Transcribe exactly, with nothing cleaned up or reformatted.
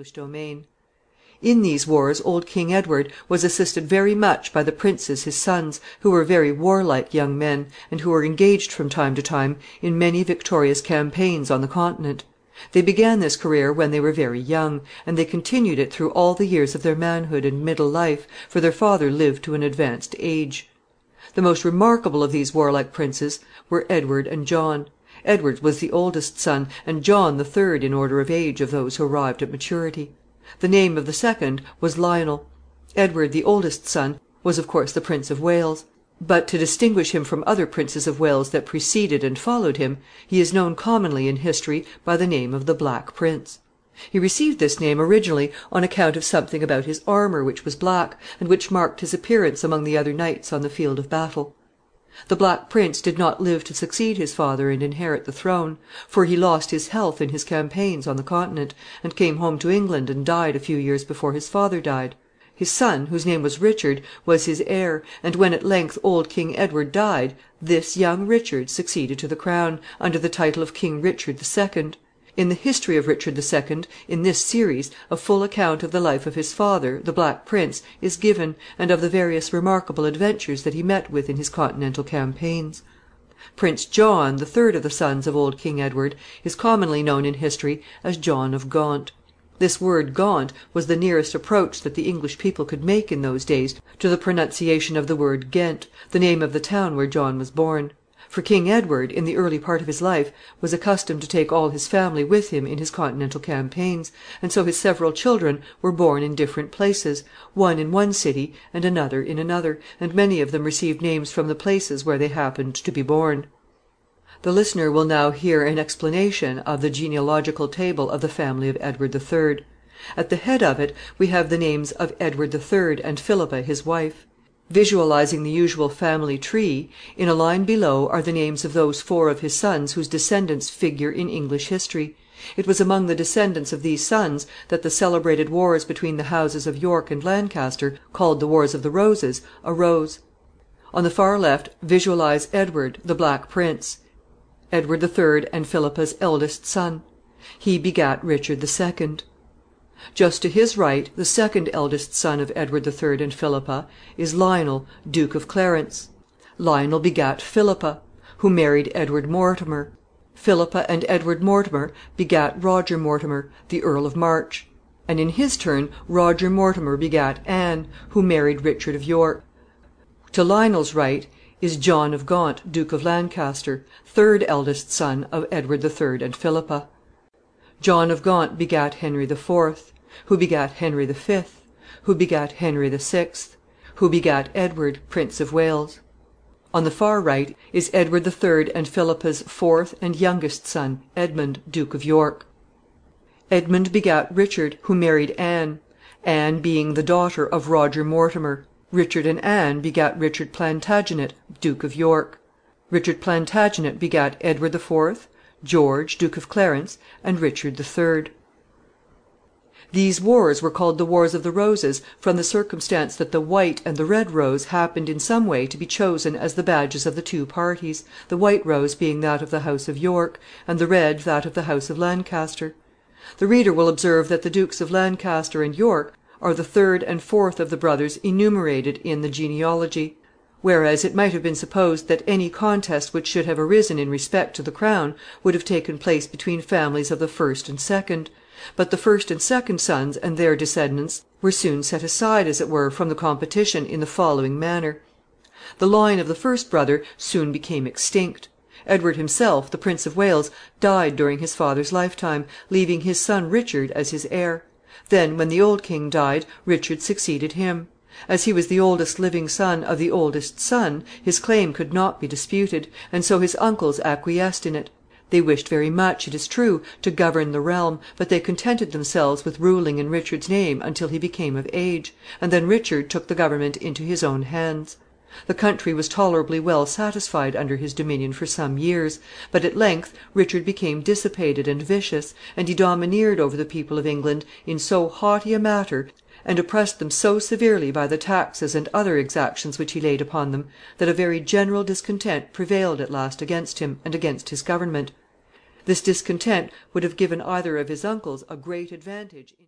English domain. In these wars old King Edward was assisted very much by the princes his sons, who were very warlike young men, and who were engaged from time to time in many victorious campaigns on the Continent. They began this career when they were very young, and they continued it through all the years of their manhood and middle life, for their father lived to an advanced age. The most remarkable of these warlike princes were Edward and John. Edward was the oldest son, and John the third in order of age of those who arrived at maturity. The name of the second was Lionel. Edward, the oldest son, was of course the Prince of Wales. But to distinguish him from other princes of Wales that preceded and followed him, he is known commonly in history by the name of the Black Prince. He received this name originally on account of something about his armour which was black, and which marked his appearance among the other knights on the field of battle. The Black Prince did not live to succeed his father and inherit the throne, for he lost his health in his campaigns on the Continent, and came home to England and died a few years before his father died. His son, whose name was Richard, was his heir, and when at length old King Edward died, this young Richard succeeded to the crown, under the title of King Richard the Second. In the history of Richard the Second, in this series, a full account of the life of his father, the Black Prince, is given, and of the various remarkable adventures that he met with in his continental campaigns. Prince John, the third of the sons of old King Edward, is commonly known in history as John of Gaunt. This word Gaunt was the nearest approach that the English people could make in those days to the pronunciation of the word Ghent, the name of the town where John was born. For King Edward, in the early part of his life, was accustomed to take all his family with him in his continental campaigns, and so his several children were born in different places, one in one city and another in another, and many of them received names from the places where they happened to be born. The listener will now hear an explanation of the genealogical table of the family of Edward the Third. At the head of it we have the names of Edward the Third and Philippa, his wife. Visualizing the usual family tree, in a line below are the names of those four of his sons whose descendants figure in English history. It was among the descendants of these sons that the celebrated wars between the houses of York and Lancaster, called the Wars of the Roses, arose. On the far left visualize Edward, the Black Prince, Edward the Third and Philippa's eldest son. He begat Richard the Second. Just to his right, the second eldest son of Edward the Third and Philippa is Lionel, Duke of Clarence. Lionel begat Philippa, who married Edward Mortimer. Philippa and Edward Mortimer begat Roger Mortimer, the Earl of March. And in his turn, Roger Mortimer begat Anne, who married Richard of York. To Lionel's right is John of Gaunt, Duke of Lancaster, third eldest son of Edward the Third and Philippa. John of Gaunt begat Henry the Fourth, who begat Henry the Fifth, who begat Henry the Sixth, who begat Edward, Prince of Wales. On the far right is Edward the Third and Philippa's fourth and youngest son, Edmund, Duke of York. Edmund begat Richard, who married Anne, Anne being the daughter of Roger Mortimer. Richard and Anne begat Richard Plantagenet, Duke of York. Richard Plantagenet begat Edward the Fourth, George, Duke of Clarence, and Richard the Third. These wars were called the Wars of the Roses from the circumstance that the white and the red rose happened in some way to be chosen as the badges of the two parties, the white rose being that of the House of York, and the red that of the House of Lancaster. The reader will observe that the Dukes of Lancaster and York are the third and fourth of the brothers enumerated in the genealogy. Whereas it might have been supposed that any contest which should have arisen in respect to the crown would have taken place between families of the first and second, but the first and second sons and their descendants were soon set aside, as it were, from the competition in the following manner. The line of the first brother soon became extinct. Edward himself, the Prince of Wales, died during his father's lifetime, leaving his son Richard as his heir. Then, when the old king died, Richard succeeded him. As he was the oldest living son of the oldest son, his claim could not be disputed, and so his uncles acquiesced in it. They wished very much, it is true, to govern the realm, but they contented themselves with ruling in Richard's name until he became of age, and then Richard took the government into his own hands. The country was tolerably well satisfied under his dominion for some years, but at length Richard became dissipated and vicious, and he domineered over the people of England in so haughty a matter, and oppressed them so severely by the taxes and other exactions which he laid upon them, that a very general discontent prevailed at last against him and against his government. This discontent would have given either of his uncles a great advantage.